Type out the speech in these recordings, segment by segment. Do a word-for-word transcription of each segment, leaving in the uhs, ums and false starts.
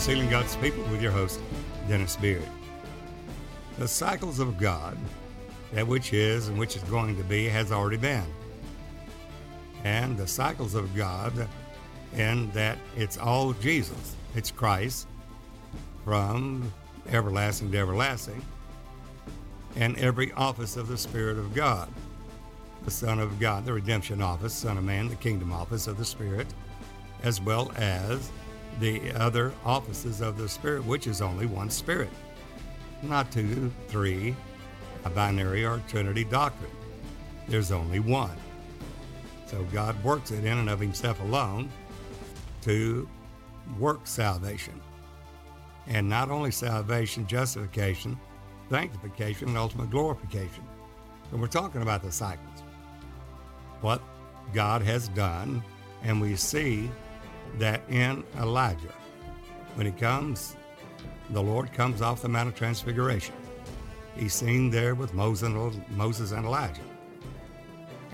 to Sealing God's People with your host, Dennis Beard. The cycles of God, that which is and which is going to be, has already been. And the cycles of God in that it's all Jesus. It's Christ from everlasting to everlasting, and every office of the Spirit of God, the Son of God, the Redemption Office, Son of Man, the Kingdom Office of the Spirit, as well as the other offices of the Spirit, which is only one Spirit, not two, three, a binary or Trinity doctrine. There's only one. So God works it in and of himself alone to work salvation. And not only salvation, justification, sanctification, and ultimate glorification. And we're talking about the cycles, what God has done. And we see that in Elijah, when he comes, the Lord comes off the Mount of Transfiguration. He's seen there with Moses and Elijah.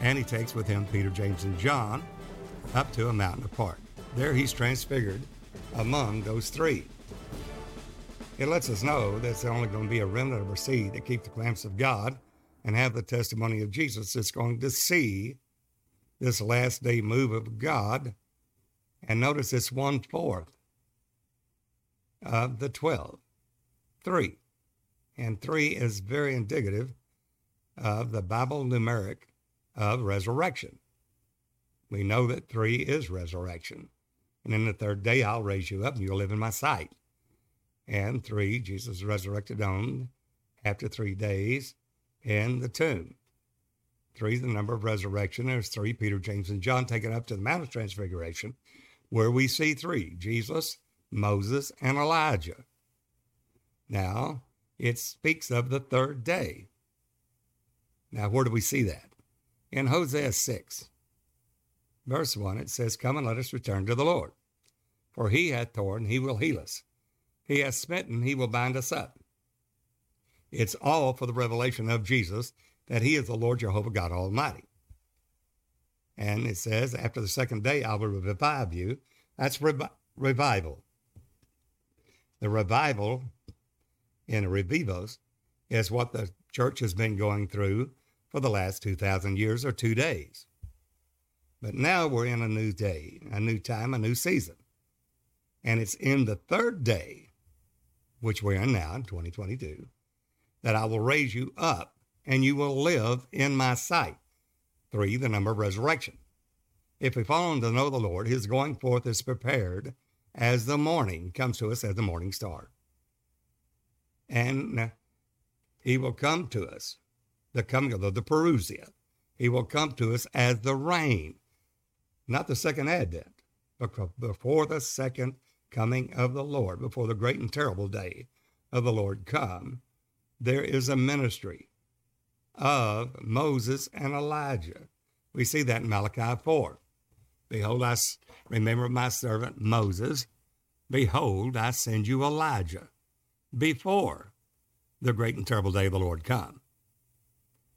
And he takes with him Peter, James, and John up to a mountain apart. There he's transfigured among those three. It lets us know that's only going to be a remnant of our seed that keep the commandments of God and have the testimony of Jesus that's going to see this last day move of God. And notice it's one-fourth of the twelve, three. And three is very indicative of the Bible numeric of resurrection. We know that three is resurrection. And in the third day, I'll raise you up and you'll live in my sight. And three, Jesus resurrected on after three days in the tomb. Three is the number of resurrection. There's three, Peter, James, and John, taken up to the Mount of Transfiguration, where we see three, Jesus, Moses, and Elijah. Now, it speaks of the third day. Now, where do we see that? In Hosea six, verse one, it says, "Come and let us return to the Lord. For he hath torn, he will heal us. He hath smitten, he will bind us up." It's all for the revelation of Jesus, that he is the Lord Jehovah God Almighty. And it says, after the second day, I will revive you. That's revi- revival. The revival in revivos is what the church has been going through for the last two thousand years or two days. But now we're in a new day, a new time, a new season. And it's in the third day, which we're in now in twenty twenty-two, that I will raise you up and you will live in my sight. Three, the number of resurrection. If we fall on to know the Lord, his going forth is prepared as the morning, comes to us as the morning star. And he will come to us, the coming of the, the parousia. He will come to us as the rain, not the second advent, but before the second coming of the Lord, before the great and terrible day of the Lord come. There is a ministry of Moses and Elijah. We see that in Malachi four. Behold, I remember my servant Moses. Behold, I send you Elijah before the great and terrible day of the Lord come.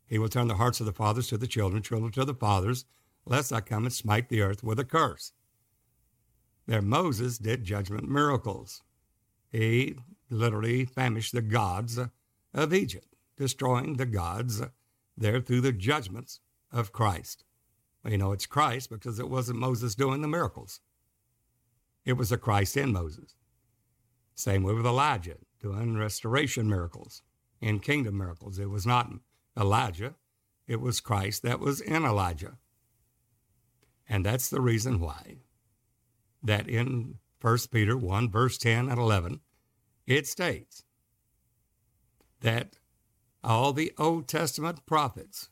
He will turn the hearts of the fathers to the children, children to the fathers, lest I come and smite the earth with a curse. There Moses did judgment miracles. He literally famished the gods of Egypt, destroying the gods there through the judgments of Christ. Well, you know, it's Christ because it wasn't Moses doing the miracles. It was the Christ in Moses. Same way with Elijah, doing restoration miracles and kingdom miracles. It was not Elijah. It was Christ that was in Elijah. And that's the reason why that in First Peter one, verse ten and eleven, it states that all the Old Testament prophets,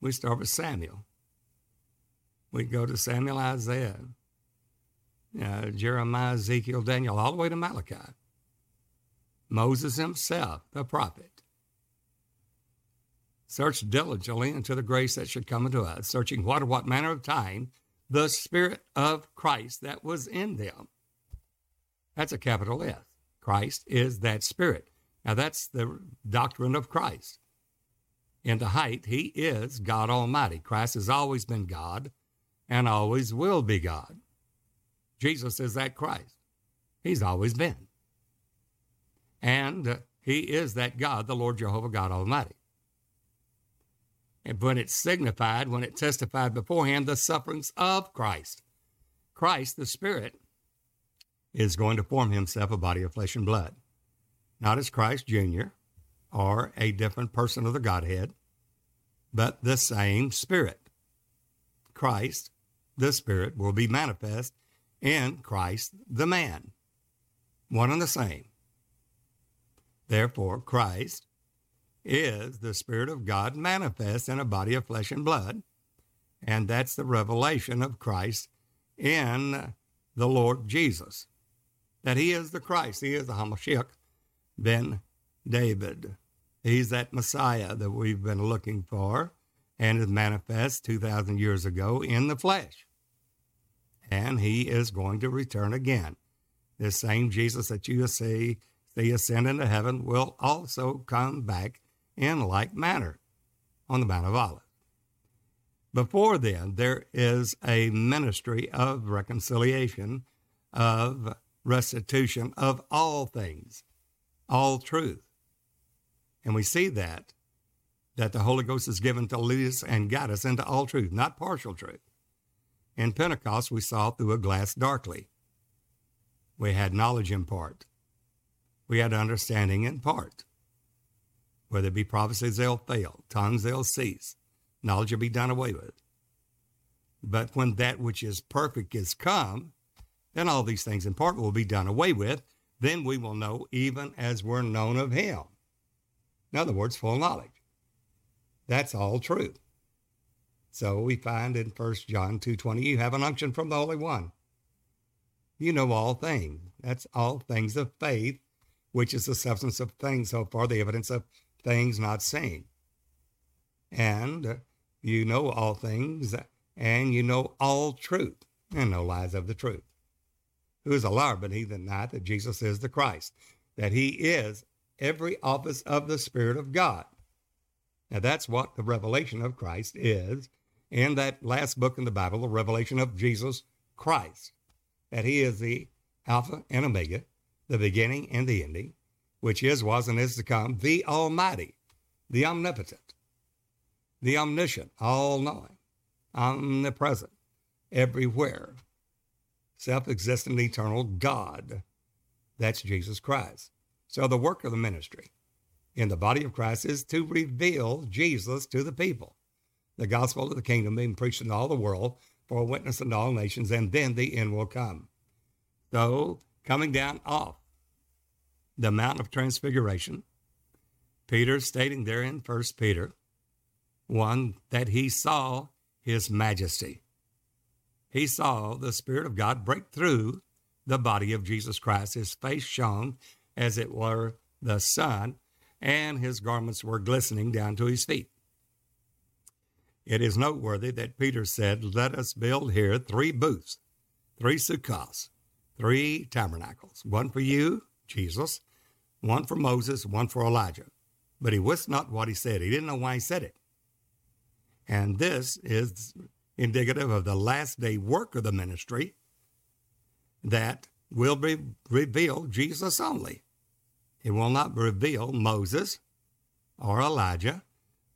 we start with Samuel. We go to Samuel, Isaiah, uh, Jeremiah, Ezekiel, Daniel, all the way to Malachi. Moses himself, the prophet. Search diligently into the grace that should come unto us, searching what or what manner of time the Spirit of Christ that was in them. That's a capital S. Christ is that Spirit. Now, that's the doctrine of Christ. In the height, he is God Almighty. Christ has always been God and always will be God. Jesus is that Christ. He's always been. And uh, he is that God, the Lord Jehovah God Almighty. And when it signified, when it testified beforehand, the sufferings of Christ. Christ, the Spirit, is going to form himself a body of flesh and blood. Not as Christ Junior or a different person of the Godhead, but the same Spirit. Christ, the Spirit, will be manifest in Christ, the man. One and the same. Therefore, Christ is the Spirit of God manifest in a body of flesh and blood. And that's the revelation of Christ in the Lord Jesus, that he is the Christ. He is the Hamashiach ben David. He's that Messiah that we've been looking for and is manifest two thousand years ago in the flesh. And he is going to return again. This same Jesus that you see, see ascend into heaven will also come back in like manner on the Mount of Olives. Before then, there is a ministry of reconciliation, of restitution of all things, all truth. And we see that, that the Holy Ghost is given to lead us and guide us into all truth, not partial truth. In Pentecost, we saw through a glass darkly. We had knowledge in part. We had understanding in part. Whether it be prophecies, they'll fail. Tongues, they'll cease. Knowledge will be done away with. But when that which is perfect is come, then all these things in part will be done away with. Then we will know even as we're known of him. In other words, full knowledge. That's all true. So we find in First John two twenty, you have an unction from the Holy One. You know all things. That's all things of faith, which is the substance of things so far, the evidence of things not seen. And you know all things, and you know all truth, and no lies of the truth. Who is a liar but he that denieth that Jesus is the Christ, that he is every office of the Spirit of God. Now that's what the revelation of Christ is in that last book in the Bible, the revelation of Jesus Christ, that he is the Alpha and Omega, the beginning and the ending, which is, was, and is to come, the Almighty, the Omnipotent, the omniscient, all-knowing, omnipresent, everywhere, self-existent, eternal God. That's Jesus Christ. So the work of the ministry in the body of Christ is to reveal Jesus to the people, the gospel of the kingdom being preached in all the world for a witness in all nations, and then the end will come. So coming down off the Mount of Transfiguration, Peter stating there in First Peter one that he saw his majesty. He saw the Spirit of God break through the body of Jesus Christ. His face shone as it were the sun, and his garments were glistening down to his feet. It is noteworthy that Peter said, let us build here three booths, three sukkahs, three tabernacles, one for you, Jesus, one for Moses, one for Elijah. But he wist not what he said. He didn't know why he said it. And this is indicative of the last day work of the ministry that will be reveal Jesus only. It will not reveal Moses or Elijah,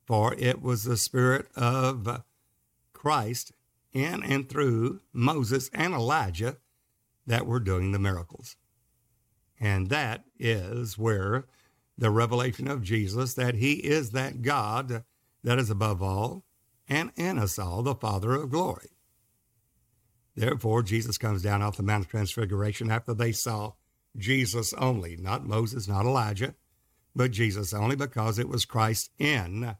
for it was the Spirit of Christ in and through Moses and Elijah that were doing the miracles. And that is where the revelation of Jesus, that he is that God that is above all, and in us all, the Father of glory. Therefore, Jesus comes down off the Mount of Transfiguration after they saw Jesus only, not Moses, not Elijah, but Jesus only, because it was Christ in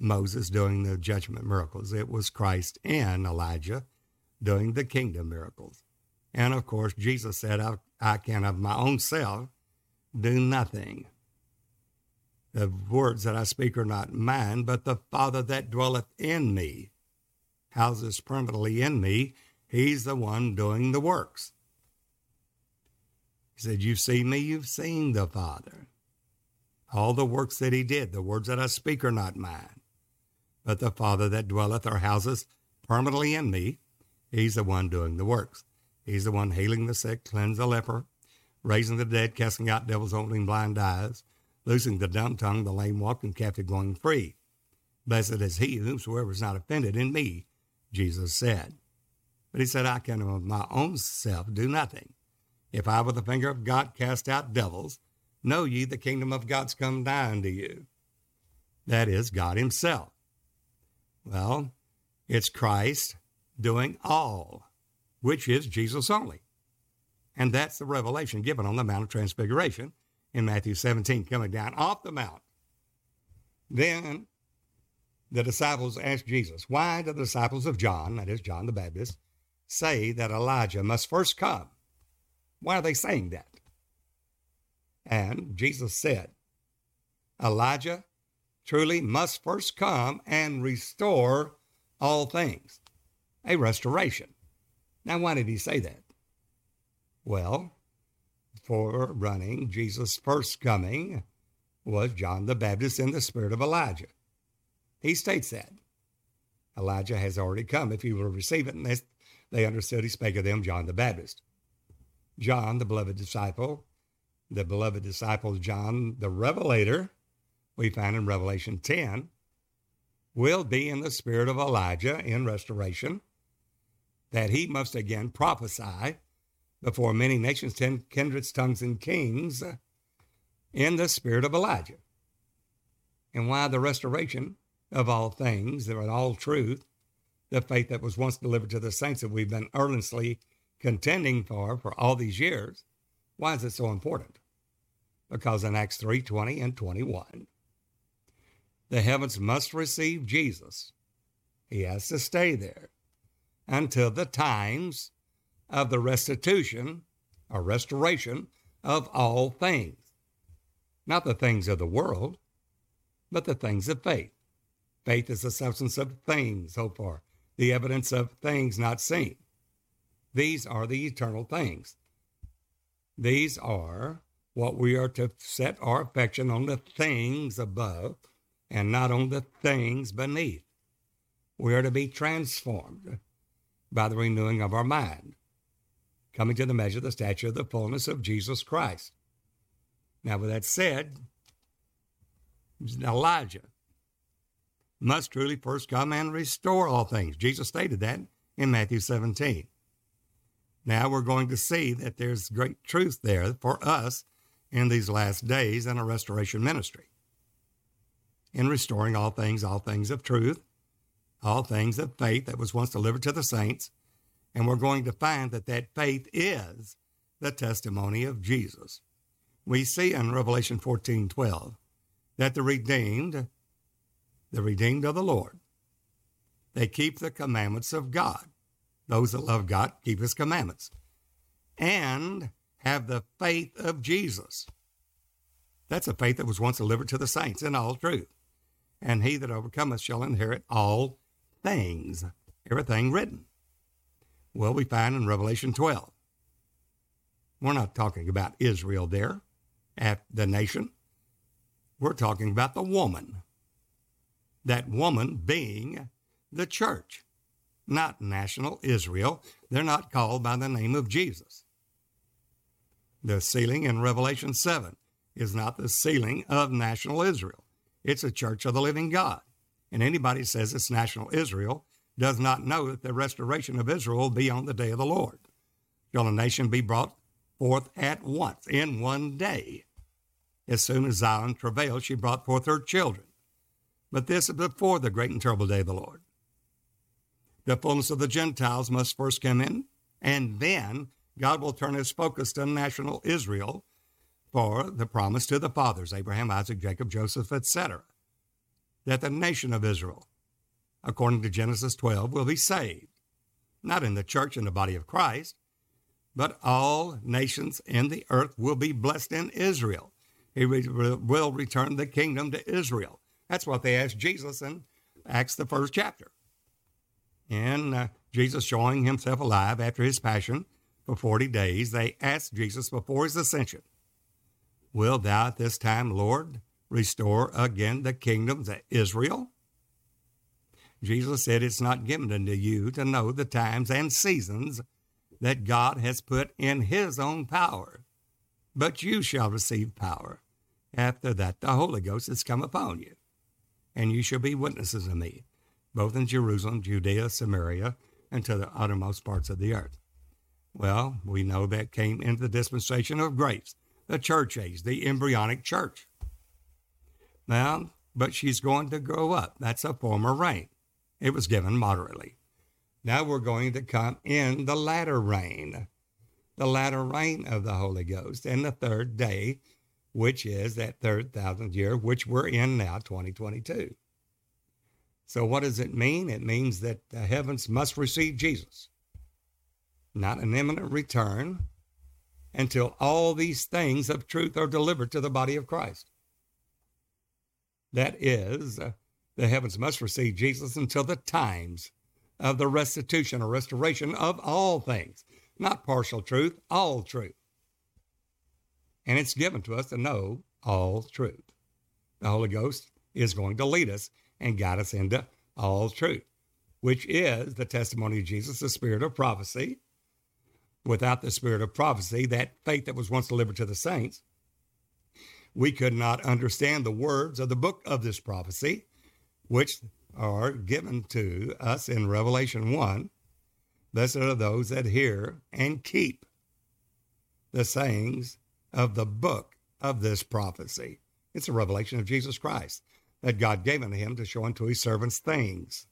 Moses doing the judgment miracles. It was Christ in Elijah doing the kingdom miracles. And of course, Jesus said, I, I can of my own self do nothing. The words that I speak are not mine, but the Father that dwelleth in me, houses permanently in me. He's the one doing the works. He said, you've seen me, you've seen the Father. All the works that he did, the words that I speak are not mine, but the Father that dwelleth or houses permanently in me, he's the one doing the works. He's the one healing the sick, cleansing the leper, raising the dead, casting out devils, opening blind eyes, loosing the dumb tongue, the lame walking, captive going free. Blessed is he whomsoever is not offended in me, Jesus said. But he said, I can of my own self do nothing. If I with the finger of God cast out devils, know ye the kingdom of God's come nigh unto you. That is God himself. Well, it's Christ doing all, which is Jesus only. And that's the revelation given on the Mount of Transfiguration in Matthew seventeen, coming down off the mount. Then the disciples asked Jesus, why do the disciples of John, that is John the Baptist, say that Elijah must first come? Why are they saying that? And Jesus said, Elijah truly must first come and restore all things, a restoration. Now, why did he say that? Well, forerunning Jesus' first coming was John the Baptist in the spirit of Elijah. He states that. Elijah has already come, if you will receive it. And they, they understood he spake of them, John the Baptist. John, the beloved disciple, the beloved disciple John the Revelator, we find in Revelation ten, will be in the spirit of Elijah in restoration, that he must again prophesy before many nations, ten kindreds, tongues, and kings in the spirit of Elijah. And why the restoration of all things, and all truth, the faith that was once delivered to the saints that we've been earnestly contending for for all these years, why is it so important? Because in Acts three twenty and twenty-one, the heavens must receive Jesus. He has to stay there until the times of the restitution or restoration of all things. Not the things of the world, but the things of faith. Faith is the substance of things hoped for, the evidence of things not seen. These are the eternal things. These are what we are to set our affection on, the things above and not on the things beneath. We are to be transformed by the renewing of our mind, coming to the measure, the stature, the fullness of Jesus Christ. Now, with that said, Elijah must truly first come and restore all things. Jesus stated that in Matthew seventeen. Now we're going to see that there's great truth there for us in these last days in a restoration ministry. In restoring all things, all things of truth, all things of faith that was once delivered to the saints. And we're going to find that that faith is the testimony of Jesus. We see in Revelation fourteen twelve that the redeemed, the redeemed of the Lord, they keep the commandments of God. Those that love God keep his commandments and have the faith of Jesus. That's a faith that was once delivered to the saints in all truth. And he that overcometh shall inherit all things, everything written. Well, we find in Revelation twelve. We're not talking about Israel there, at the nation. We're talking about the woman. That woman being the church. Not national Israel. They're not called by the name of Jesus. The sealing in Revelation seven is not the sealing of national Israel. It's a church of the living God. And anybody who says it's national Israel does not know that the restoration of Israel will be on the day of the Lord. Shall a nation be brought forth at once, in one day? As soon as Zion travailed, she brought forth her children. But this is before the great and terrible day of the Lord. The fullness of the Gentiles must first come in, and then God will turn his focus to national Israel for the promise to the fathers, Abraham, Isaac, Jacob, Joseph, et cetera, that the nation of Israel, according to Genesis twelve, will be saved, not in the church and the body of Christ, but all nations in the earth will be blessed in Israel. He will return the kingdom to Israel. That's what they asked Jesus in Acts, the first chapter. And uh, Jesus showing himself alive after his passion for forty days, they asked Jesus before his ascension, will thou at this time, Lord, restore again the kingdom to Israel? Jesus said, it's not given unto you to know the times and seasons that God has put in his own power. But you shall receive power after that the Holy Ghost has come upon you, and you shall be witnesses of me, both in Jerusalem, Judea, Samaria, and to the uttermost parts of the earth. Well, we know that came into the dispensation of grace, the church age, the embryonic church. Now, but she's going to grow up. That's a former rain. It was given moderately. Now we're going to come in the latter rain, the latter rain of the Holy Ghost, and the third day, which is that third thousandth year, which we're in now, twenty twenty-two. So what does it mean? It means that the heavens must receive Jesus. Not an imminent return until all these things of truth are delivered to the body of Christ. That is, the heavens must receive Jesus until the times of the restitution or restoration of all things, not partial truth, all truth. And it's given to us to know all truth. The Holy Ghost is going to lead us and guide us into all truth, which is the testimony of Jesus, the spirit of prophecy. Without the spirit of prophecy, that faith that was once delivered to the saints, we could not understand the words of the book of this prophecy, which are given to us in Revelation one. Blessed are those that hear and keep the sayings of the book of this prophecy. It's a revelation of Jesus Christ that God gave unto him to show unto his servants things,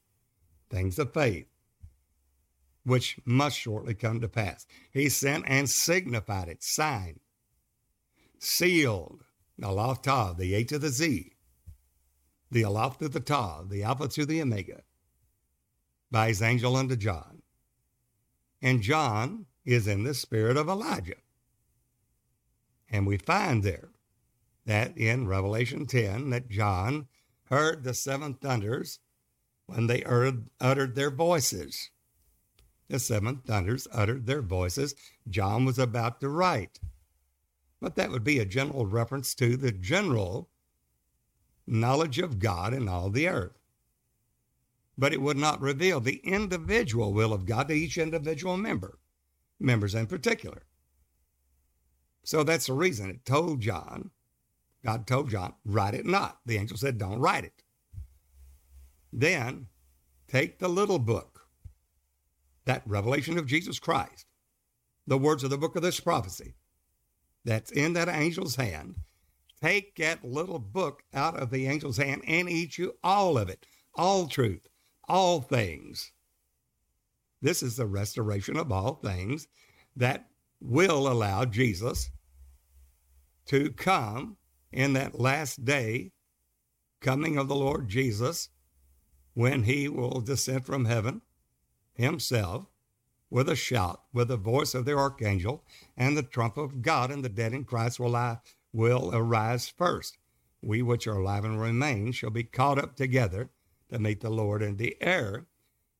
things of faith, which must shortly come to pass. He sent and signified it, signed, sealed, the Aleph Tav, the A to the Z, the Aleph to the Tav, the Alpha to the Omega, by his angel unto John. And John is in the spirit of Elijah. And we find there that in Revelation ten that John heard the seven thunders when they uttered their voices. The seven thunders uttered their voices. John was about to write. But that would be a general reference to the general knowledge of God in all the earth. But it would not reveal the individual will of God to each individual member, members in particular. So that's the reason it told John, God told John, write it not. The angel said, don't write it. Then take the little book, that revelation of Jesus Christ, the words of the book of this prophecy, that's in that angel's hand. Take that little book out of the angel's hand and eat you all of it, all truth, all things. This is the restoration of all things that will allow Jesus to come in that last day, coming of the Lord Jesus, when he will descend from heaven himself, with a shout, with the voice of the archangel, and the trump of God, and the dead in Christ will, I, will arise first. We which are alive and remain shall be caught up together to meet the Lord in the air,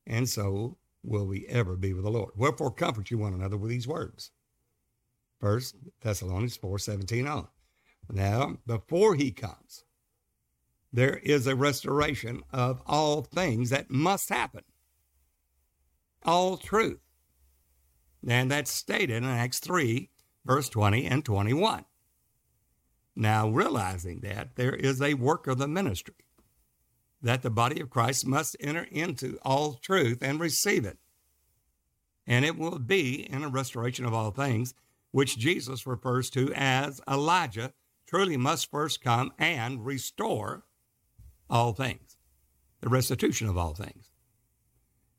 and so will we ever be with the Lord. Wherefore comfort you one another with these words. First Thessalonians four seventeen on. Now, before he comes, there is a restoration of all things that must happen, all truth. And that's stated in Acts three, verse twenty and twenty-one. Now, realizing that there is a work of the ministry, that the body of Christ must enter into all truth and receive it. And it will be in a restoration of all things, which Jesus refers to as Elijah, truly must first come and restore all things, the restitution of all things.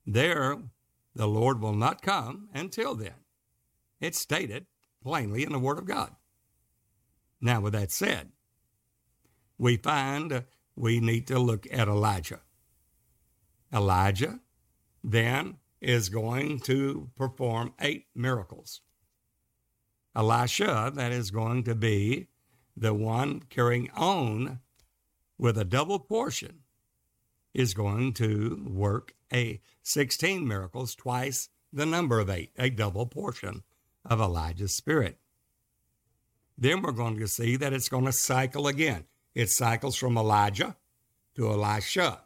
There, the Lord will not come until then. It's stated plainly in the Word of God. Now, with that said, we find we need to look at Elijah. Elijah then is going to perform eight miracles. Elisha, that is going to be the one carrying on with a double portion, is going to work a sixteen miracles, twice the number of eight, a double portion of Elijah's spirit. Then we're going to see that it's going to cycle again. It cycles from Elijah to Elisha.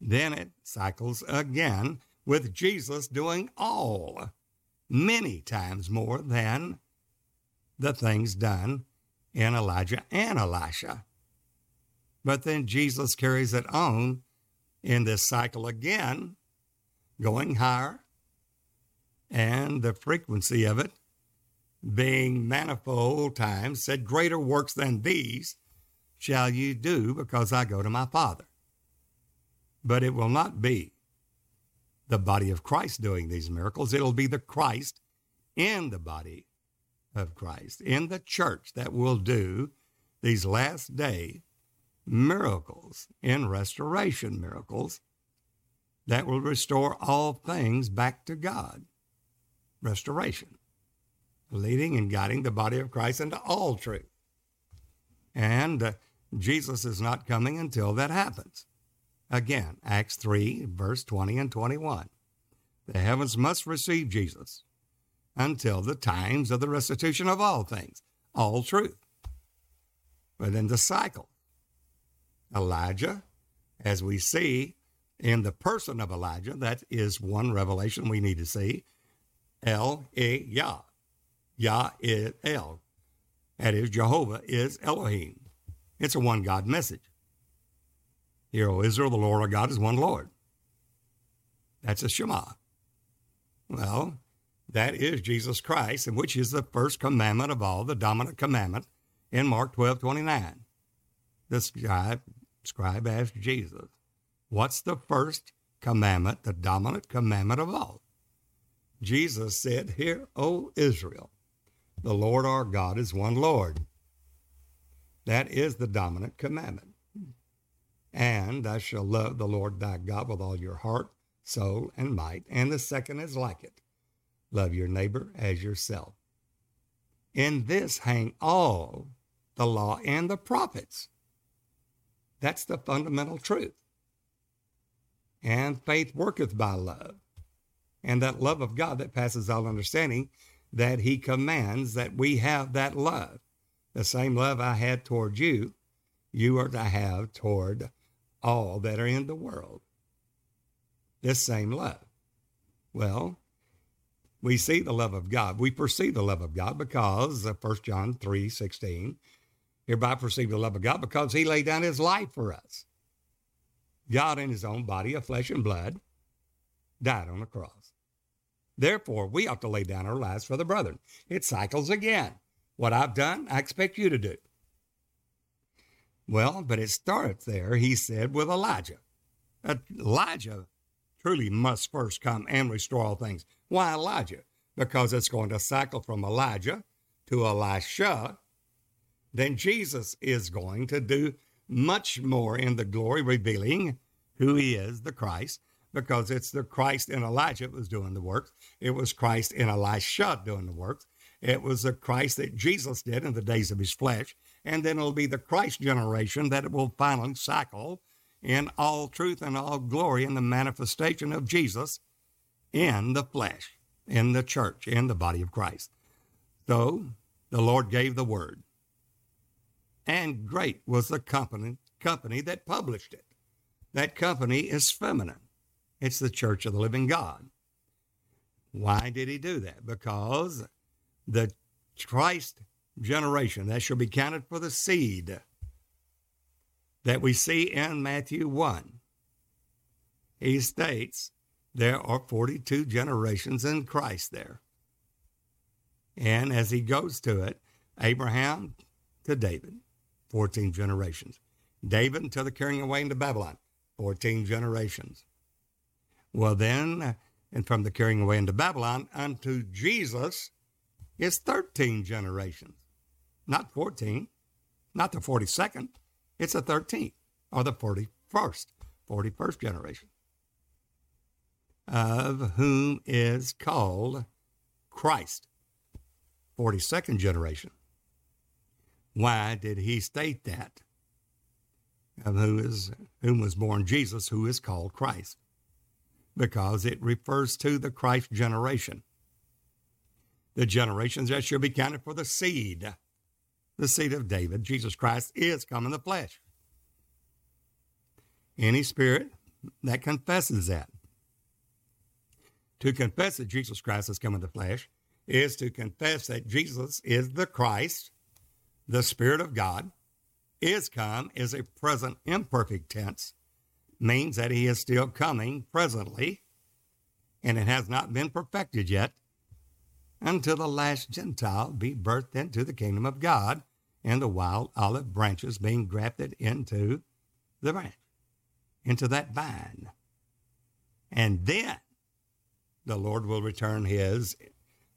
Then it cycles again with Jesus doing all, many times more than the things done in Elijah and Elisha. But then Jesus carries it on in this cycle again, going higher, and the frequency of it being manifold times, said, greater works than these shall you do, because I go to my Father. But it will not be the body of Christ doing these miracles. It'll be the Christ in the body of Christ, in the church, that will do these last day miracles, in restoration miracles, that will restore all things back to God. Restoration, leading and guiding the body of Christ into all truth. And uh, Jesus is not coming until that happens. Again, Acts three, verse twenty and twenty-one. The heavens must receive Jesus until the times of the restitution of all things, all truth. But in the cycle, Elijah, as we see in the person of Elijah, that is one revelation we need to see, El-E-Yah, Yah is El, that is Jehovah is Elohim. It's a one God message. Hear, O Israel, the Lord our God is one Lord. That's a Shema. Well, that is Jesus Christ, and which is the first commandment of all, the dominant commandment in Mark twelve twenty-nine. The scribe, scribe asked Jesus, what's the first commandment, the dominant commandment of all? Jesus said, Hear, O Israel, the Lord our God is one Lord. That is the dominant commandment. And thou shalt love the Lord thy God with all your heart, soul, and might. And the second is like it. Love your neighbor as yourself. In this hang all the law and the prophets. That's the fundamental truth. And faith worketh by love. And that love of God that passes all understanding, that he commands that we have that love. The same love I had toward you, you are to have toward all that are in the world. This same love. Well, we see the love of God. We perceive the love of God because of First John three sixteen, hereby perceive the love of God because he laid down his life for us. God in his own body of flesh and blood died on the cross. Therefore, we ought to lay down our lives for the brethren. It cycles again. What I've done, I expect you to do. Well, but it starts there, he said, with Elijah. Elijah truly must first come and restore all things. Why Elijah? Because it's going to cycle from Elijah to Elisha. Then Jesus is going to do much more in the glory, revealing who he is, the Christ, because it's the Christ in Elijah that was doing the works. It was Christ in Elisha doing the works. It was the Christ that Jesus did in the days of his flesh. And then it'll be the Christ generation that it will finally cycle in all truth and all glory in the manifestation of Jesus in the flesh, in the church, in the body of Christ. So the Lord gave the word, and great was the company, company that published it. That company is feminine. It's the Church of the Living God. Why did he do that? Because the Christ generation that shall be counted for the seed that we see in Matthew one. He states there are forty-two generations in Christ there. And as he goes to it, Abraham to David, fourteen generations. David until the carrying away into Babylon, fourteen generations. Well then, and from the carrying away into Babylon unto Jesus is thirteen generations. Not fourteen, not the forty-second, it's the thirteenth or the forty-first, forty-first generation, of whom is called Christ, forty-second generation. Why did he state that? Of who is, whom was born Jesus, who is called Christ? Because it refers to the Christ generation. The generations that shall be counted for the seed, the seed of David. Jesus Christ is come in the flesh. Any spirit that confesses that To confess that Jesus Christ has come in the flesh is to confess that Jesus is the Christ, the Spirit of God. Is come is a present imperfect tense, means that he is still coming presently, and it has not been perfected yet until the last Gentile be birthed into the kingdom of God and the wild olive branches being grafted into the branch, into that vine. And then the Lord will return his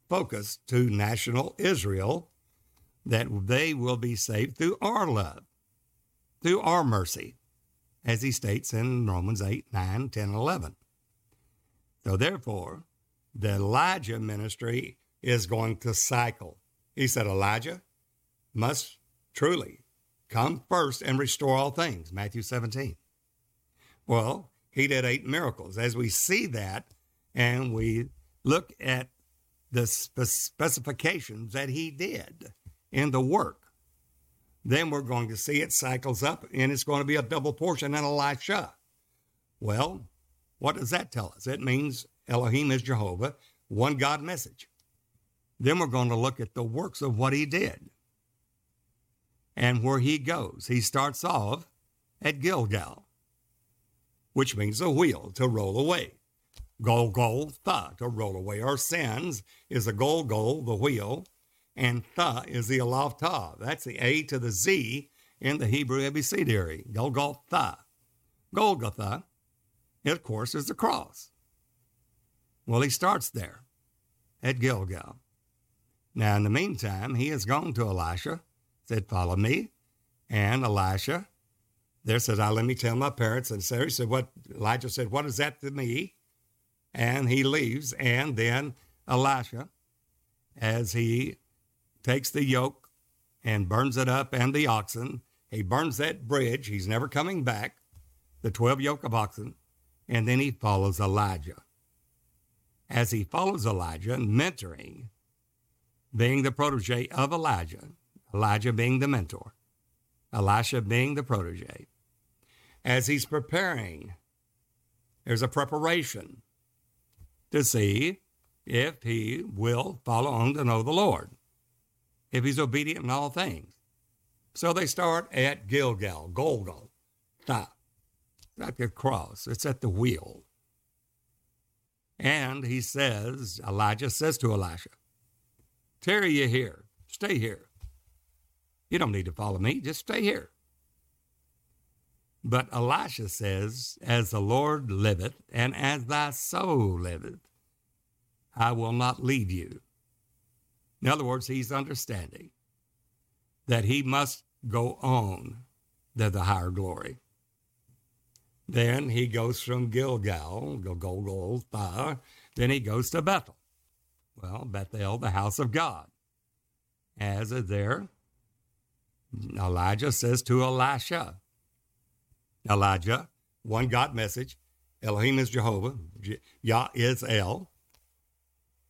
focus to national Israel, that they will be saved through our love, through our mercy, as he states in Romans eight, nine, ten, eleven. So therefore, the Elijah ministry is going to cycle. He said Elijah must truly come first and restore all things, Matthew seventeen. Well, he did eight miracles. As we see that and we look at the specifications that he did in the work, then we're going to see it cycles up, and it's going to be a double portion in Elisha. Well, what does that tell us? It means Elohim is Jehovah, one God message. Then we're going to look at the works of what he did and where he goes. He starts off at Gilgal, which means a wheel to roll away. Golgotha, to roll away our sins, is a Golgol, the wheel, and Tha is the Aleph Ta. That's the A to the Z in the Hebrew Abecedary, Golgotha. Golgotha, of course, is the cross. Well, he starts there at Gilgal. Now, in the meantime, he has gone to Elisha, said, follow me. And Elisha there says, I let me tell my parents. And Sarah said, what? Elijah said, what is that to me? And he leaves. And then Elisha, as he takes the yoke and burns it up and the oxen. He burns that bridge. He's never coming back, the twelve yoke of oxen. And then he follows Elijah. As he follows Elijah, mentoring, being the protege of Elijah, Elijah being the mentor, Elisha being the protege. As he's preparing, there's a preparation to see if he will follow on to know the Lord, if he's obedient in all things. So they start at Gilgal, Golgotha, at the cross. It's at the wheel. And he says, Elijah says to Elisha, tarry you here, stay here. You don't need to follow me, just stay here. But Elisha says, as the Lord liveth, and as thy soul liveth, I will not leave you. In other words, he's understanding that he must go on to the higher glory. Then he goes from Gilgal, Golgotha, then he goes to Bethel. Well, Bethel, the house of God. As is there, Elijah says to Elisha, Elijah, one God message, Elohim is Jehovah, Yah is El,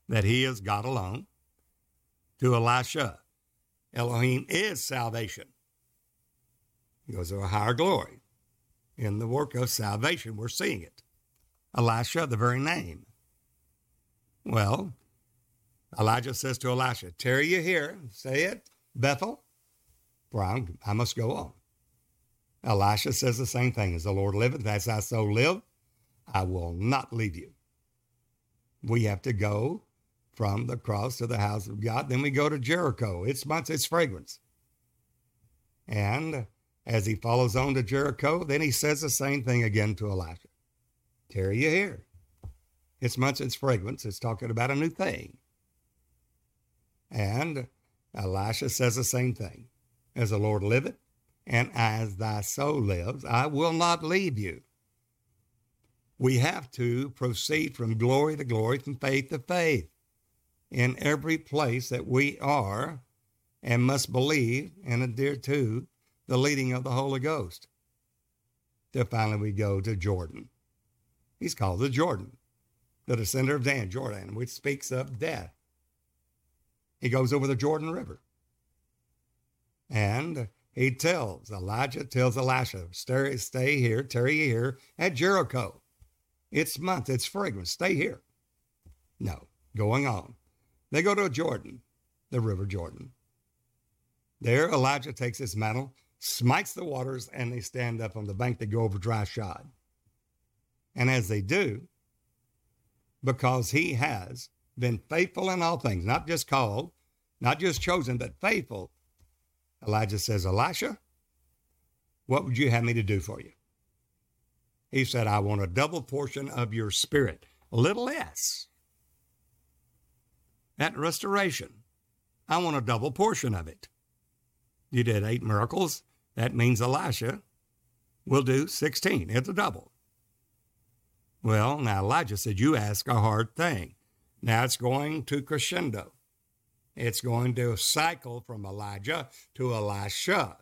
that he is God alone. To Elisha, Elohim is salvation. He goes to a higher glory. In the work of salvation, we're seeing it. Elisha, the very name. Well, Elijah says to Elisha, tarry you here, say it, Bethel, for I'm, I must go on. Elisha says the same thing, as the Lord liveth, as thy soul liveth, I will not leave you. We have to go from the cross to the house of God. Then we go to Jericho. It smells its fragrance. And as he follows on to Jericho, then he says the same thing again to Elisha. Tarry you here. It smells its fragrance. It's talking about a new thing. And Elisha says the same thing. As the Lord liveth, and as thy soul lives, I will not leave you. We have to proceed from glory to glory, from faith to faith, in every place that we are, and must believe and adhere to the leading of the Holy Ghost. Till finally we go to Jordan. He's called the Jordan, the descender of Dan, Jordan, which speaks of death. He goes over the Jordan River. And he tells, Elijah tells Elisha, stay, stay here, tarry here at Jericho. It's month, it's fragrance, stay here. No, going on. They go to Jordan, the River Jordan. There, Elijah takes his mantle, smites the waters, and they stand up on the bank. They go over dry shod. And as they do, because he has been faithful in all things, not just called, not just chosen, but faithful, Elijah says, Elisha, what would you have me to do for you? He said, I want a double portion of your spirit, a little less. That restoration, I want a double portion of it. You did eight miracles. That means Elisha will do sixteen. It's a double. Well, now Elijah said, you ask a hard thing. Now it's going to crescendo. It's going to cycle from Elijah to Elisha.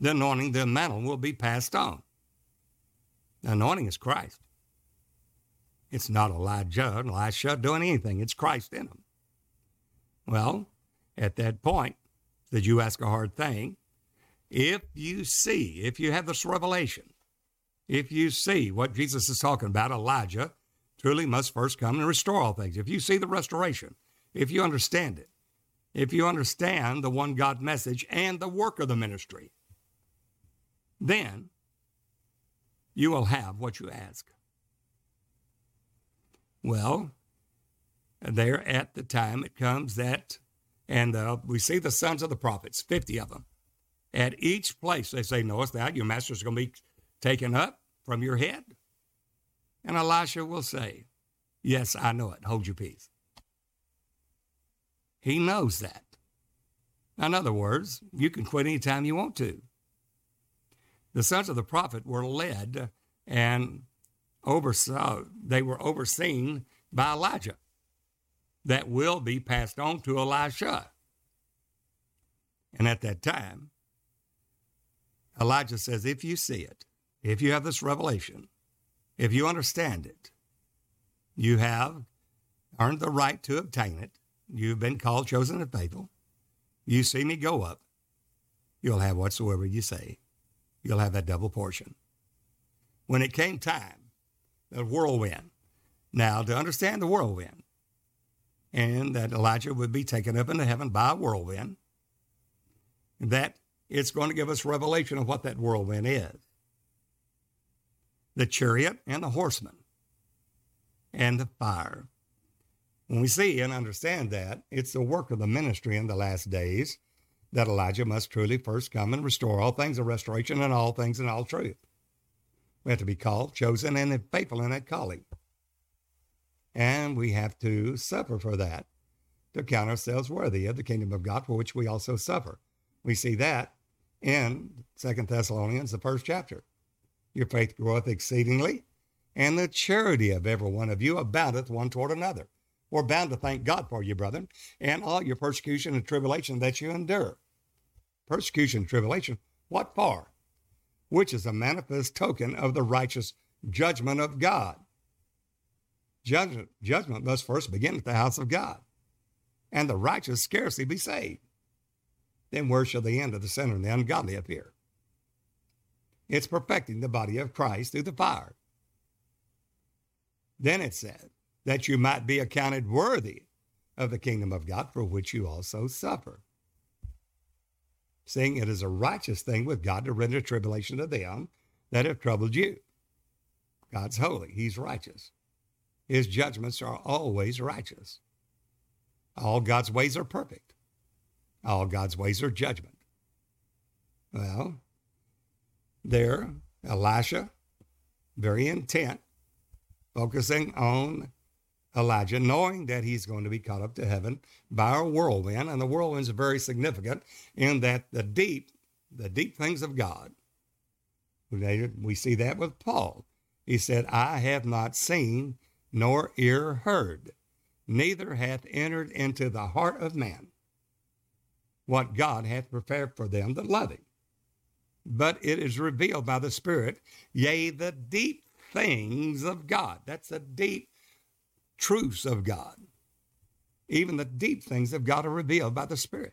The anointing, the mantle will be passed on. The anointing is Christ. It's not Elijah, Elisha doing anything. It's Christ in him. Well, at that point, did you ask a hard thing? If you see, if you have this revelation, if you see what Jesus is talking about, Elijah truly must first come and restore all things. If you see the restoration, if you understand it, if you understand the one God message and the work of the ministry, then you will have what you ask. Well, there at the time it comes that, and uh, we see the sons of the prophets, fifty of them. At each place they say, knowest thou, your master's going to be taken up from your head? And Elisha will say, yes, I know it. Hold your peace. He knows that. In other words, you can quit anytime you want to. The sons of the prophet were led and oversaw, they were overseen by Elijah. That will be passed on to Elisha. And at that time, Elijah says, if you see it, if you have this revelation, if you understand it, you have earned the right to obtain it. You've been called, chosen, and faithful. You see me go up. You'll have whatsoever you say. You'll have that double portion. When it came time, the whirlwind. Now, to understand the whirlwind, and that Elijah would be taken up into heaven by a whirlwind, that it's going to give us revelation of what that whirlwind is. The chariot and the horseman and the fire. When we see and understand that, it's the work of the ministry in the last days that Elijah must truly first come and restore all things of restoration and all things in all truth. We have to be called, chosen, and faithful in that calling. And we have to suffer for that, to count ourselves worthy of the kingdom of God, for which we also suffer. We see that in Second Thessalonians, the first chapter. Your faith groweth exceedingly, and the charity of every one of you aboundeth one toward another. We're bound to thank God for you, brethren, and all your persecution and tribulation that you endure. Persecution and tribulation, what for? Which is a manifest token of the righteous judgment of God. Judgment, judgment must first begin at the house of God, and the righteous scarcely be saved. Then where shall the end of the sinner and the ungodly appear? It's perfecting the body of Christ through the fire. Then it said, that you might be accounted worthy of the kingdom of God, for which you also suffer. Seeing it is a righteous thing with God to render tribulation to them that have troubled you. God's holy. He's righteous. His judgments are always righteous. All God's ways are perfect. All God's ways are judgment. Well, there, Elisha, very intent, focusing on Elijah, knowing that he's going to be caught up to heaven by a whirlwind, and the whirlwind's very significant in that the deep, the deep things of God, we see that with Paul. He said, I have not seen nor ear heard, neither hath entered into the heart of man what God hath prepared for them that love him. But it is revealed by the Spirit, yea, the deep things of God. That's the deep truths of God. Even the deep things of God are revealed by the Spirit.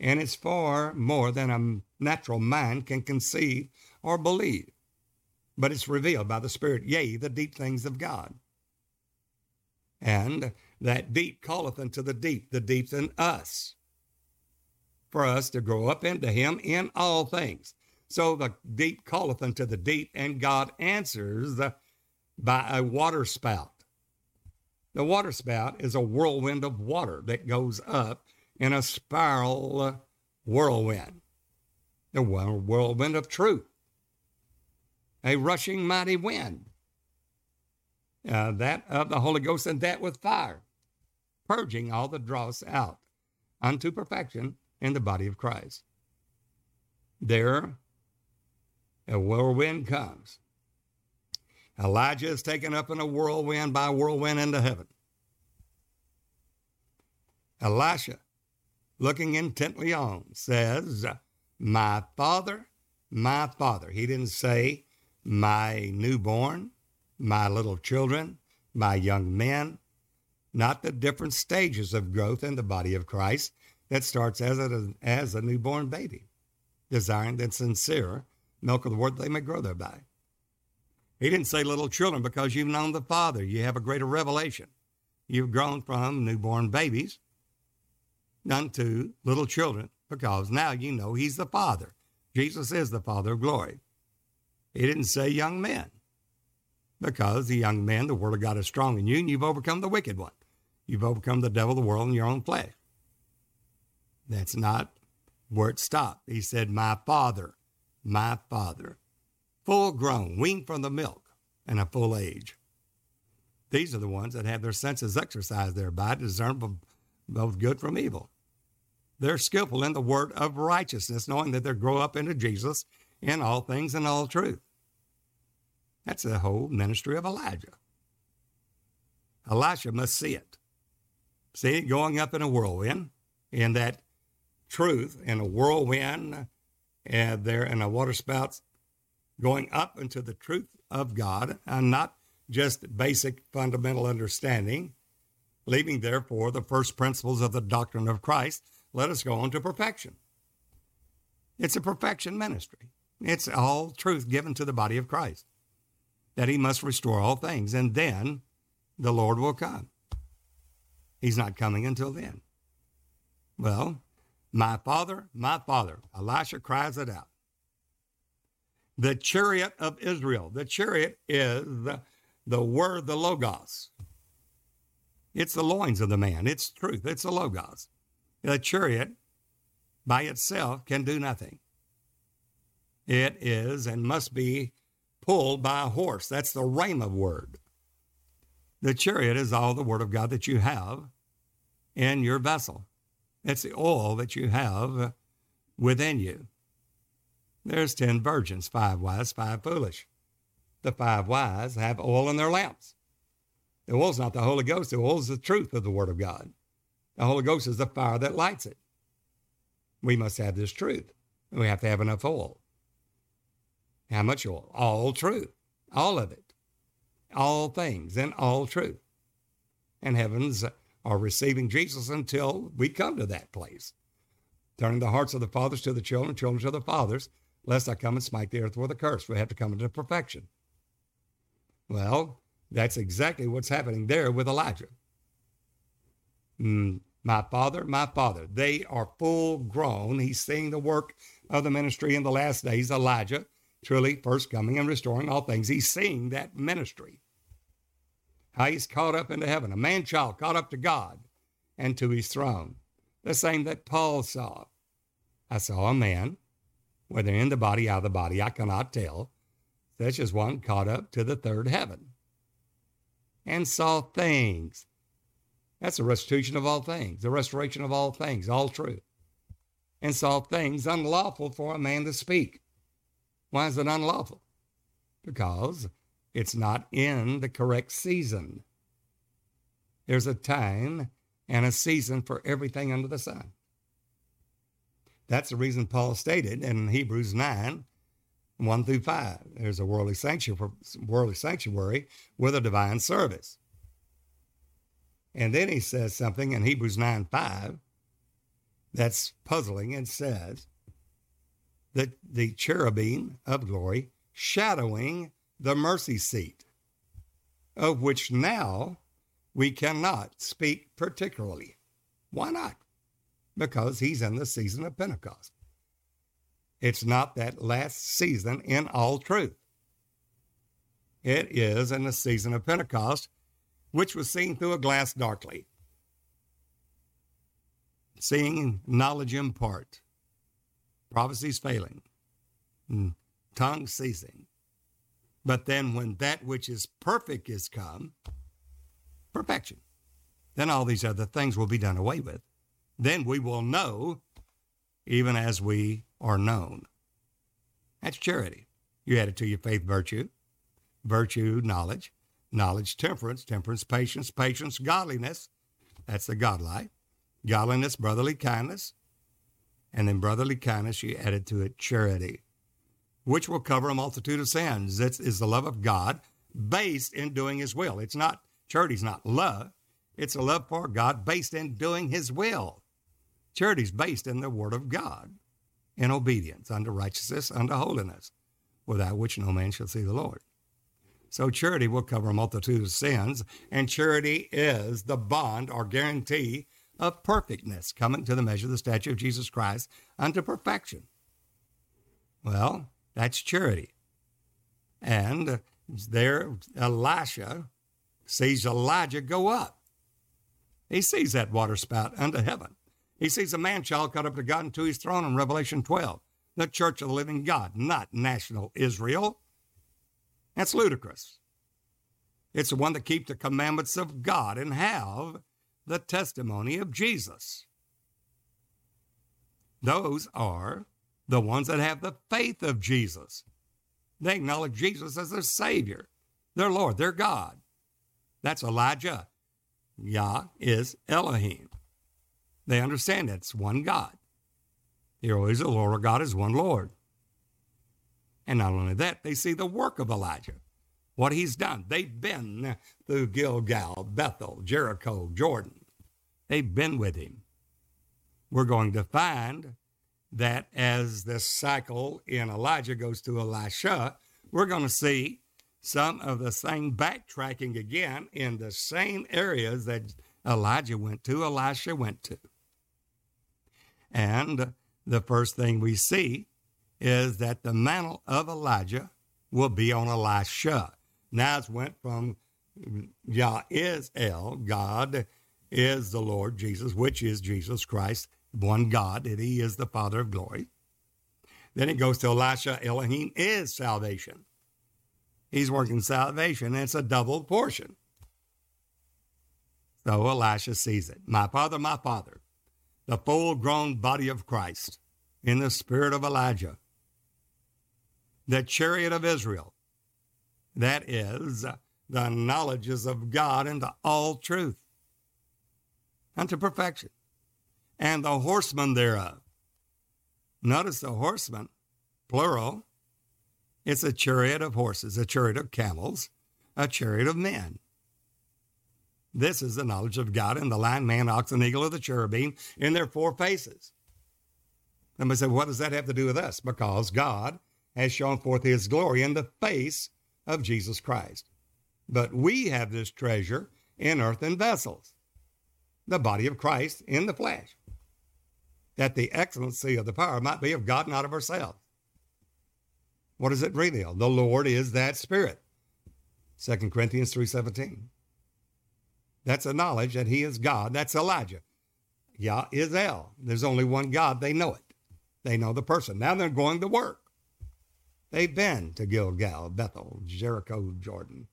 And it's far more than a natural mind can conceive or believe. but it's revealed by the Spirit, yea, the deep things of God. And that deep calleth unto the deep, the deep's in us, for us to grow up into him in all things. So the deep calleth unto the deep, and God answers by a waterspout. The waterspout is a whirlwind of water that goes up in a spiral whirlwind, the whirlwind of truth, a rushing mighty wind, uh, that of the Holy Ghost, and that with fire, purging all the dross out unto perfection in the body of Christ. There, a whirlwind comes. Elijah is taken up in a whirlwind by whirlwind into heaven. Elisha, looking intently on, says, "My father, my father." He didn't say, "My newborn, my little children, my young men." Not the different stages of growth in the body of Christ that starts as a, as a newborn baby, desiring that sincere milk of the word they may grow thereby. He didn't say little children, because you've known the Father. You have a greater revelation. You've grown from newborn babies unto little children, because now you know he's the Father. Jesus is the Father of glory. He didn't say young men, because the young men, the word of God is strong in you, and you've overcome the wicked one. You've overcome the devil, the world, and your own flesh. That's not where it stopped. He said, "My Father, my Father." Full grown, weaned from the milk, and a full age. These are the ones that have their senses exercised thereby to discern both good from evil. They're skillful in the word of righteousness, knowing that they grow up into Jesus in all things and all truth. That's the whole ministry of Elijah. Elisha must see it. See it going up in a whirlwind, in that truth, in a whirlwind, and there in a waterspout, going up into the truth of God, and not just basic fundamental understanding, leaving therefore the first principles of the doctrine of Christ. Let us go on to perfection. It's a perfection ministry. It's all truth given to the body of Christ, that he must restore all things, and then the Lord will come. He's not coming until then. Well, "My Father, my Father," Elisha cries it out. The chariot of Israel. The chariot is the, the word, the logos. It's the loins of the man. It's truth. It's the logos. The chariot by itself can do nothing. It is and must be pulled by a horse. That's the rhema word. The chariot is all the word of God that you have in your vessel. It's the oil that you have within you. There's ten virgins, five wise, five foolish. The five wise have oil in their lamps. The oil's not the Holy Ghost. The oil's the truth of the Word of God. The Holy Ghost is the fire that lights it. We must have this truth. We have to have enough oil. How much oil? All truth. All of it. All things and all truth. And heavens are receiving Jesus until we come to that place. Turning the hearts of the fathers to the children, children to the fathers, lest I come and smite the earth with a curse. We have to come into perfection. Well, that's exactly what's happening there with Elijah. Mm, my Father, my Father. They are full grown. He's seeing the work of the ministry in the last days. Elijah, truly first coming and restoring all things. He's seeing that ministry. How he's caught up into heaven, a man-child caught up to God and to his throne. The same that Paul saw. I saw a man, whether in the body, out of the body, I cannot tell, such as one caught up to the third heaven and saw things. That's the restitution of all things, the restoration of all things, all truth. And saw things unlawful for a man to speak. Why is it unlawful? Because it's not in the correct season. There's a time and a season for everything under the sun. That's the reason Paul stated in Hebrews nine, one through five, there's a worldly sanctuary, worldly sanctuary with a divine service. And then he says something in Hebrews nine, five, that's puzzling, and says that the cherubim of glory shadowing the mercy seat, of which now we cannot speak particularly. Why not? Because he's in the season of Pentecost. It's not that last season in all truth. It is in the season of Pentecost, which was seen through a glass darkly. Seeing knowledge in part, prophecies failing, tongues ceasing. But then when that which is perfect is come, perfection, then all these other things will be done away with. Then we will know even as we are known. That's charity. You add it to your faith, virtue, virtue, knowledge, knowledge, temperance, temperance, patience, patience, godliness. That's the godlike. Godliness, brotherly kindness, and then brotherly kindness, you added to it charity, which will cover a multitude of sins. This is the love of God based in doing his will. It's not, charity's not love. It's a love for God based in doing his will. Charity's based in the word of God, in obedience, unto righteousness, unto holiness, without which no man shall see the Lord. So charity will cover a multitude of sins, and charity is the bond or guarantee of perfectness, coming to the measure of the stature of Jesus Christ unto perfection. Well, that's charity. And there Elisha sees Elijah go up. He sees that water spout unto heaven. He sees a man-child caught up to God and to his throne in Revelation twelve, the church of the living God, not national Israel. That's ludicrous. It's the one that keeps the commandments of God and have the testimony of Jesus. Those are the ones that have the faith of Jesus. They acknowledge Jesus as their Savior, their Lord, their God. That's Elijah. Yah is Elohim. They understand it's one God. Here is the Lord, God is one Lord. And not only that, they see the work of Elijah, what he's done. They've been through Gilgal, Bethel, Jericho, Jordan. They've been with him. We're going to find that as this cycle in Elijah goes to Elisha, we're going to see some of the same backtracking again in the same areas that Elijah went to, Elisha went to. And the first thing we see is that the mantle of Elijah will be on Elisha. Now it's went from Yah is El, God is the Lord Jesus, which is Jesus Christ, one God, and he is the Father of glory. Then it goes to Elisha, Elohim is salvation. He's working salvation, and it's a double portion. So Elisha sees it. My Father, my Father, the full-grown body of Christ in the spirit of Elijah, the chariot of Israel. That is the knowledges of God into all truth, unto perfection, and the horsemen thereof. Notice the horsemen, plural. It's a chariot of horses, a chariot of camels, a chariot of men. This is the knowledge of God in the lion, man, ox, and eagle of the cherubim in their four faces. Somebody said, what does that have to do with us? Because God has shown forth his glory in the face of Jesus Christ. But we have this treasure in earthen vessels, the body of Christ in the flesh, that the excellency of the power might be of God, not of ourselves. What does it reveal? The Lord is that Spirit. Second Corinthians three seventeen. That's a knowledge that he is God. That's Elijah. Yah is El. There's only one God. They know it. They know the person. Now they're going to work. They've been to Gilgal, Bethel, Jericho, Jordan.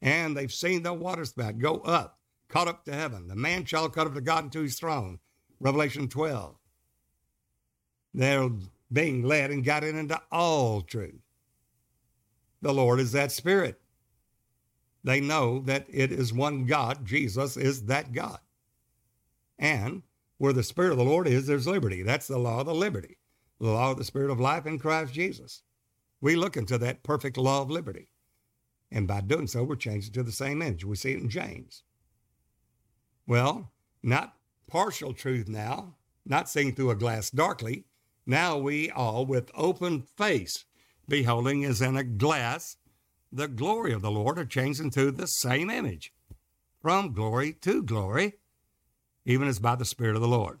And they've seen the water spout go up, caught up to heaven. The man child caught up to God and to his throne. Revelation twelve. They're being led and guided into all truth. The Lord is that Spirit. They know that it is one God. Jesus is that God. And where the Spirit of the Lord is, there's liberty. That's the law of the liberty. The law of the Spirit of life in Christ Jesus. We look into that perfect law of liberty. And by doing so, we're changed to the same image. We see it in James. Well, not partial truth now, not seeing through a glass darkly. Now we all with open face beholding as in a glass the glory of the Lord, are changed into the same image, from glory to glory, even as by the Spirit of the Lord.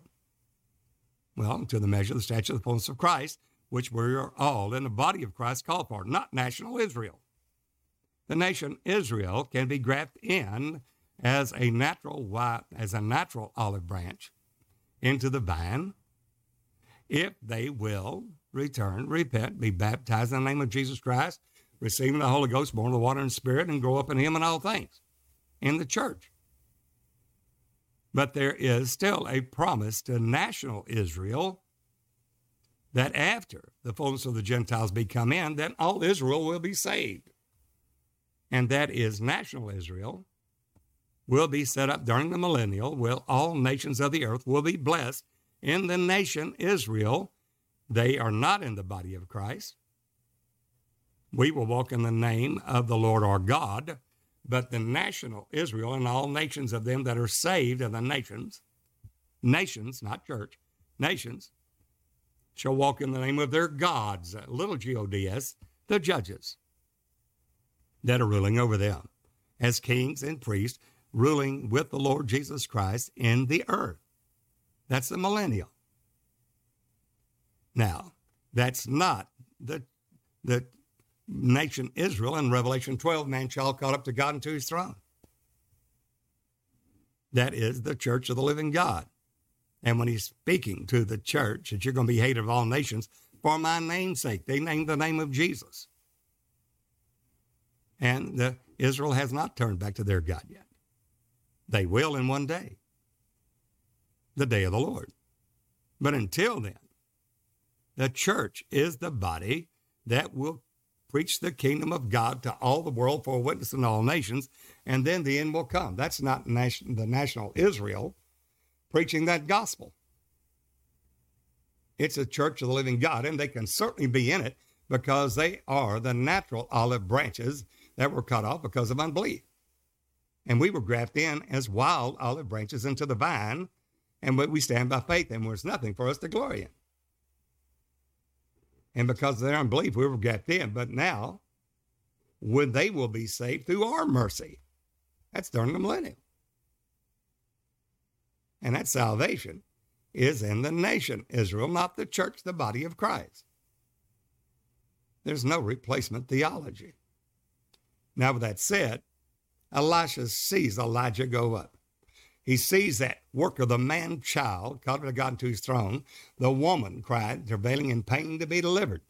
Well, to the measure of the stature of the fullness of Christ, which we are all in the body of Christ called for, not national Israel. The nation Israel can be grafted in as a natural as a natural olive branch into the vine, if they will return, repent, be baptized in the name of Jesus Christ, receiving the Holy Ghost, born of the water and Spirit, and grow up in Him in all things, in the church. But there is still a promise to national Israel that after the fullness of the Gentiles be come in, then all Israel will be saved. And that is national Israel will be set up during the millennial, will all nations of the earth will be blessed in the nation Israel. They are not in the body of Christ. We will walk in the name of the Lord our God, but the national Israel and all nations of them that are saved of the nations, nations, not church, nations, shall walk in the name of their gods, little G O D S, the judges that are ruling over them as kings and priests, ruling with the Lord Jesus Christ in the earth. That's the millennial. Now, that's not the, the nation Israel in Revelation twelve, man shall call up to God and to His throne. That is the church of the living God. And when He's speaking to the church that you're going to be hated of all nations for my name's sake, they named the name of Jesus. And the, Israel has not turned back to their God yet. They will in one day, the day of the Lord. But until then, the church is the body that will preach the kingdom of God to all the world for a witness in all nations, and then the end will come. That's not nation, the national Israel preaching that gospel. It's a church of the living God, and they can certainly be in it because they are the natural olive branches that were cut off because of unbelief. And we were grafted in as wild olive branches into the vine, and we stand by faith, and there's nothing for us to glory in. And because of their unbelief, we were grafted in. But now, when they will be saved through our mercy, that's during the millennium. And that salvation is in the nation Israel, not the church, the body of Christ. There's no replacement theology. Now, with that said, Elisha sees Elijah go up. He sees that work of the man-child, called to God to His throne, the woman cried, travailing in pain to be delivered.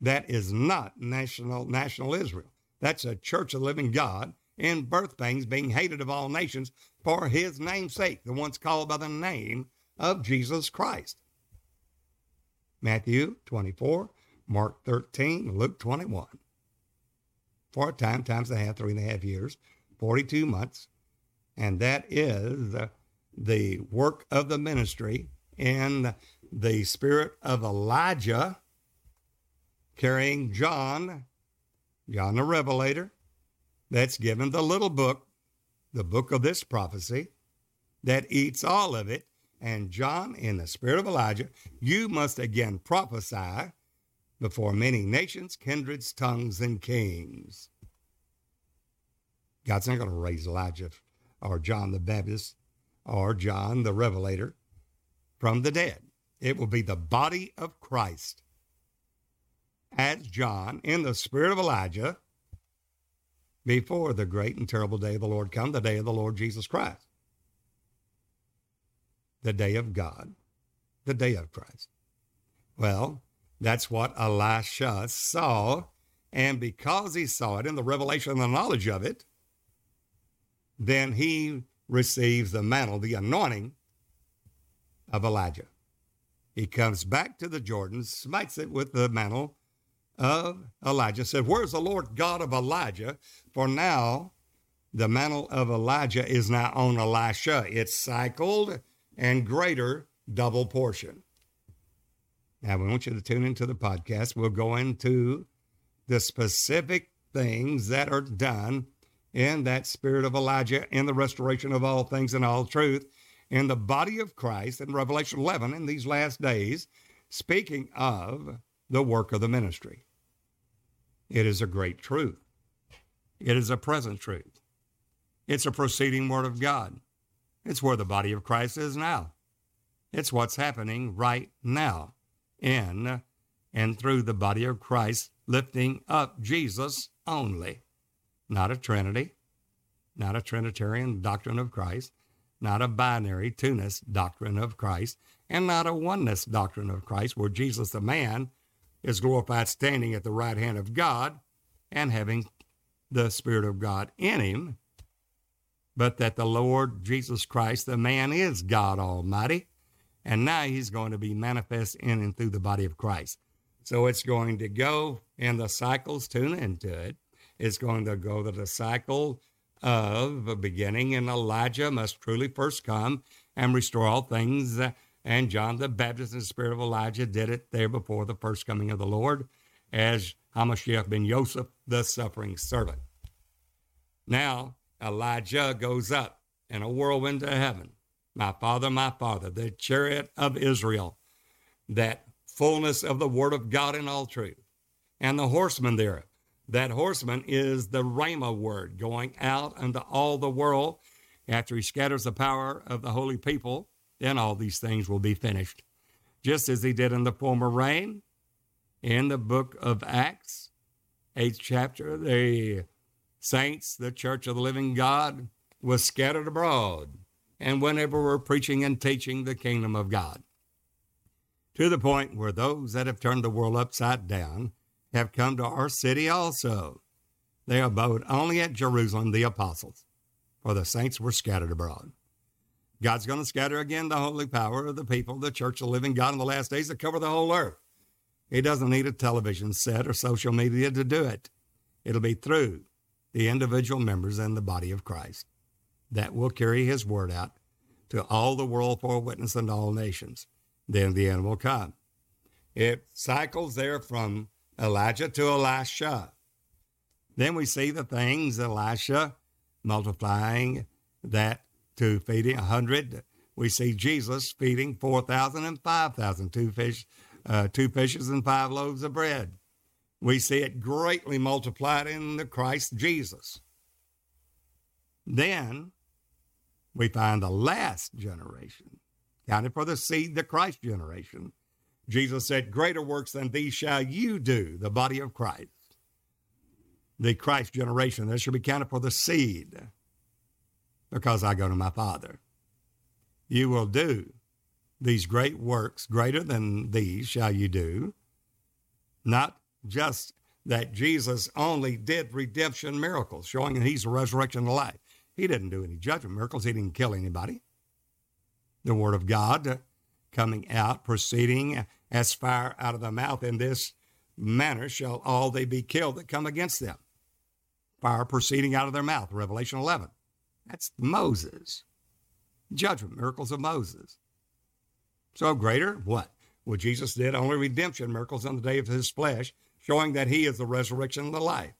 That is not national national Israel. That's a church of the living God in birth pangs, being hated of all nations for His name's sake, the ones called by the name of Jesus Christ. Matthew twenty-four, Mark thirteen, Luke twenty-one. For a time, times a half, three and a half years, forty-two months, and that is the work of the ministry in the spirit of Elijah carrying John, John the Revelator, that's given the little book, the book of this prophecy, that eats all of it. And John, in the spirit of Elijah, you must again prophesy before many nations, kindreds, tongues, and kings. God's not going to raise Elijah or John the Baptist, or John the Revelator, from the dead. It will be the body of Christ, as John, in the spirit of Elijah, before the great and terrible day of the Lord come, the day of the Lord Jesus Christ, the day of God, the day of Christ. Well, that's what Elisha saw, and because he saw it in the revelation and the knowledge of it, then he receives the mantle, the anointing of Elijah. He comes back to the Jordan, smites it with the mantle of Elijah, said, where's the Lord God of Elijah? For now, the mantle of Elijah is now on Elisha. It's cycled and greater double portion. Now, we want you to tune into the podcast. We'll go into the specific things that are done in that spirit of Elijah, in the restoration of all things and all truth, in the body of Christ, in Revelation eleven, in these last days, speaking of the work of the ministry. It is a great truth. It is a present truth. It's a proceeding word of God. It's where the body of Christ is now. It's what's happening right now in and through the body of Christ, lifting up Jesus only. Not a Trinity, not a Trinitarian doctrine of Christ, not a binary two-ness doctrine of Christ, and not a oneness doctrine of Christ, where Jesus the man is glorified standing at the right hand of God and having the Spirit of God in him, but that the Lord Jesus Christ, the man, is God Almighty, and now he's going to be manifest in and through the body of Christ. So it's going to go, and the cycles tune into it. It's going to go to the cycle of beginning, and Elijah must truly first come and restore all things. And John the Baptist in the spirit of Elijah did it there before the first coming of the Lord as Hamashiach ben Yosef, the suffering servant. Now, Elijah goes up in a whirlwind to heaven. My Father, my Father, the chariot of Israel, that fullness of the word of God in all truth, and the horseman thereof. That horseman is the Rhema word going out unto all the world. After he scatters the power of the holy people, then all these things will be finished. Just as he did in the former reign, in the book of Acts, eighth chapter, the saints, the church of the living God, was scattered abroad, and whenever we're preaching and teaching the kingdom of God, to the point where those that have turned the world upside down have come to our city also. They abode only at Jerusalem, the apostles, for the saints were scattered abroad. God's going to scatter again the holy power of the people, the church of the living God in the last days to cover the whole earth. He doesn't need a television set or social media to do it. It'll be through the individual members in the body of Christ that will carry his word out to all the world for a witness and all nations. Then the end will come. It cycles there from Elijah to Elisha. Then we see the things, Elisha multiplying that to feeding a hundred. We see Jesus feeding four thousand and five thousand, two fish, uh, two fishes and five loaves of bread. We see it greatly multiplied in the Christ Jesus. Then we find the last generation, counted for the seed, the Christ generation. Jesus said, greater works than these shall you do, the body of Christ. The Christ generation, that shall be counted for the seed, because I go to my Father. You will do these great works, greater than these shall you do. Not just that Jesus only did redemption miracles, showing that he's the resurrection of life. He didn't do any judgment miracles. He didn't kill anybody. The word of God coming out, proceeding as fire out of the mouth. In this manner shall all they be killed that come against them. Fire proceeding out of their mouth, Revelation eleven. That's Moses. Judgment, miracles of Moses. So greater, what? Well, Jesus did only redemption miracles on the day of his flesh, showing that he is the resurrection of the life.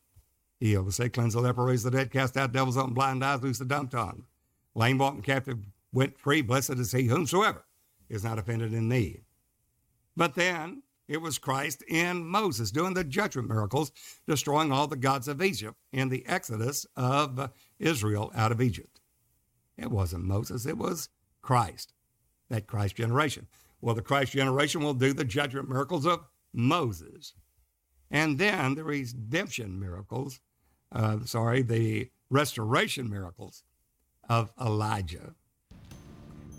He will say, cleanse the leper, raise the dead, cast out devils, open blind eyes, loose the dumb tongue. Lame walking captive went free, blessed is he whomsoever is not offended in thee. But then it was Christ in Moses doing the judgment miracles, destroying all the gods of Egypt in the exodus of Israel out of Egypt. It wasn't Moses, it was Christ, that Christ generation. Well, the Christ generation will do the judgment miracles of Moses. And then the redemption miracles, uh, sorry, the restoration miracles of Elijah.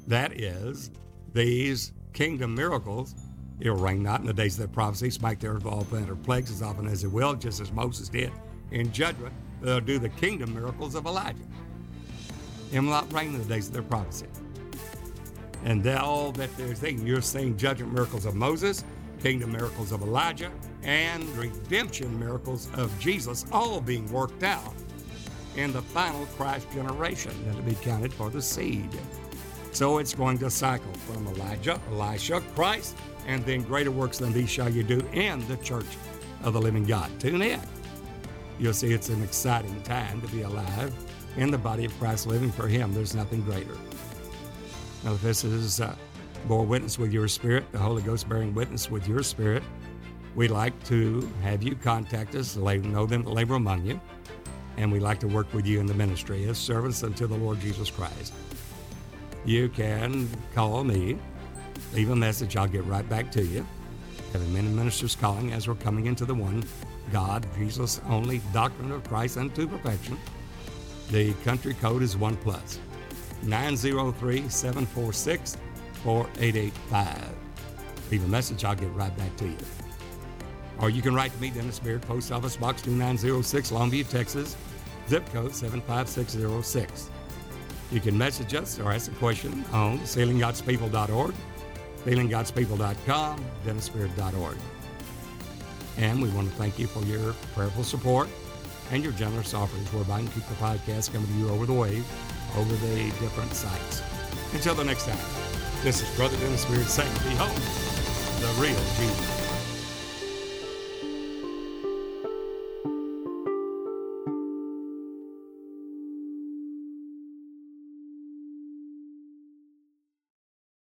That is these kingdom miracles. It will rain not in the days of the prophecy, smite the earth with all planet or plagues as often as it will, just as Moses did in judgment. They'll do the kingdom miracles of Elijah. It will not rain in the days of their prophecy. And all that they're seeing, you're seeing judgment miracles of Moses, kingdom miracles of Elijah, and redemption miracles of Jesus, all being worked out in the final Christ generation that will be counted for the seed. So it's going to cycle from Elijah, Elisha, Christ, and then greater works than these shall you do in the church of the living God. Tune in. You'll see it's an exciting time to be alive in the body of Christ, living for him. There's nothing greater. Now, if this is uh, bore witness with your spirit, the Holy Ghost bearing witness with your spirit, We'd like to have you contact us, know them that labor among you, and we'd like to work with you in the ministry as servants unto the Lord Jesus Christ. You can call me, leave a message, I'll get right back to you. Having many ministers calling as we're coming into the one God, Jesus only, doctrine of Christ unto perfection. The country code is one plus, nine oh three, seven four six, four eight eight five. Leave a message, I'll get right back to you. Or you can write to me, Dennis Beard, Post Office Box two nine oh six, Longview, Texas, zip code seven five six oh six. You can message us or ask a question on sealing gods people dot org, sealing gods people dot com, dennis beard dot org. And we want to thank you for your prayerful support and your generous offerings, whereby you can keep the podcast coming to you over the wave, over the different sites. Until the next time, this is Brother Dennis Beard saying, behold, the real Jesus.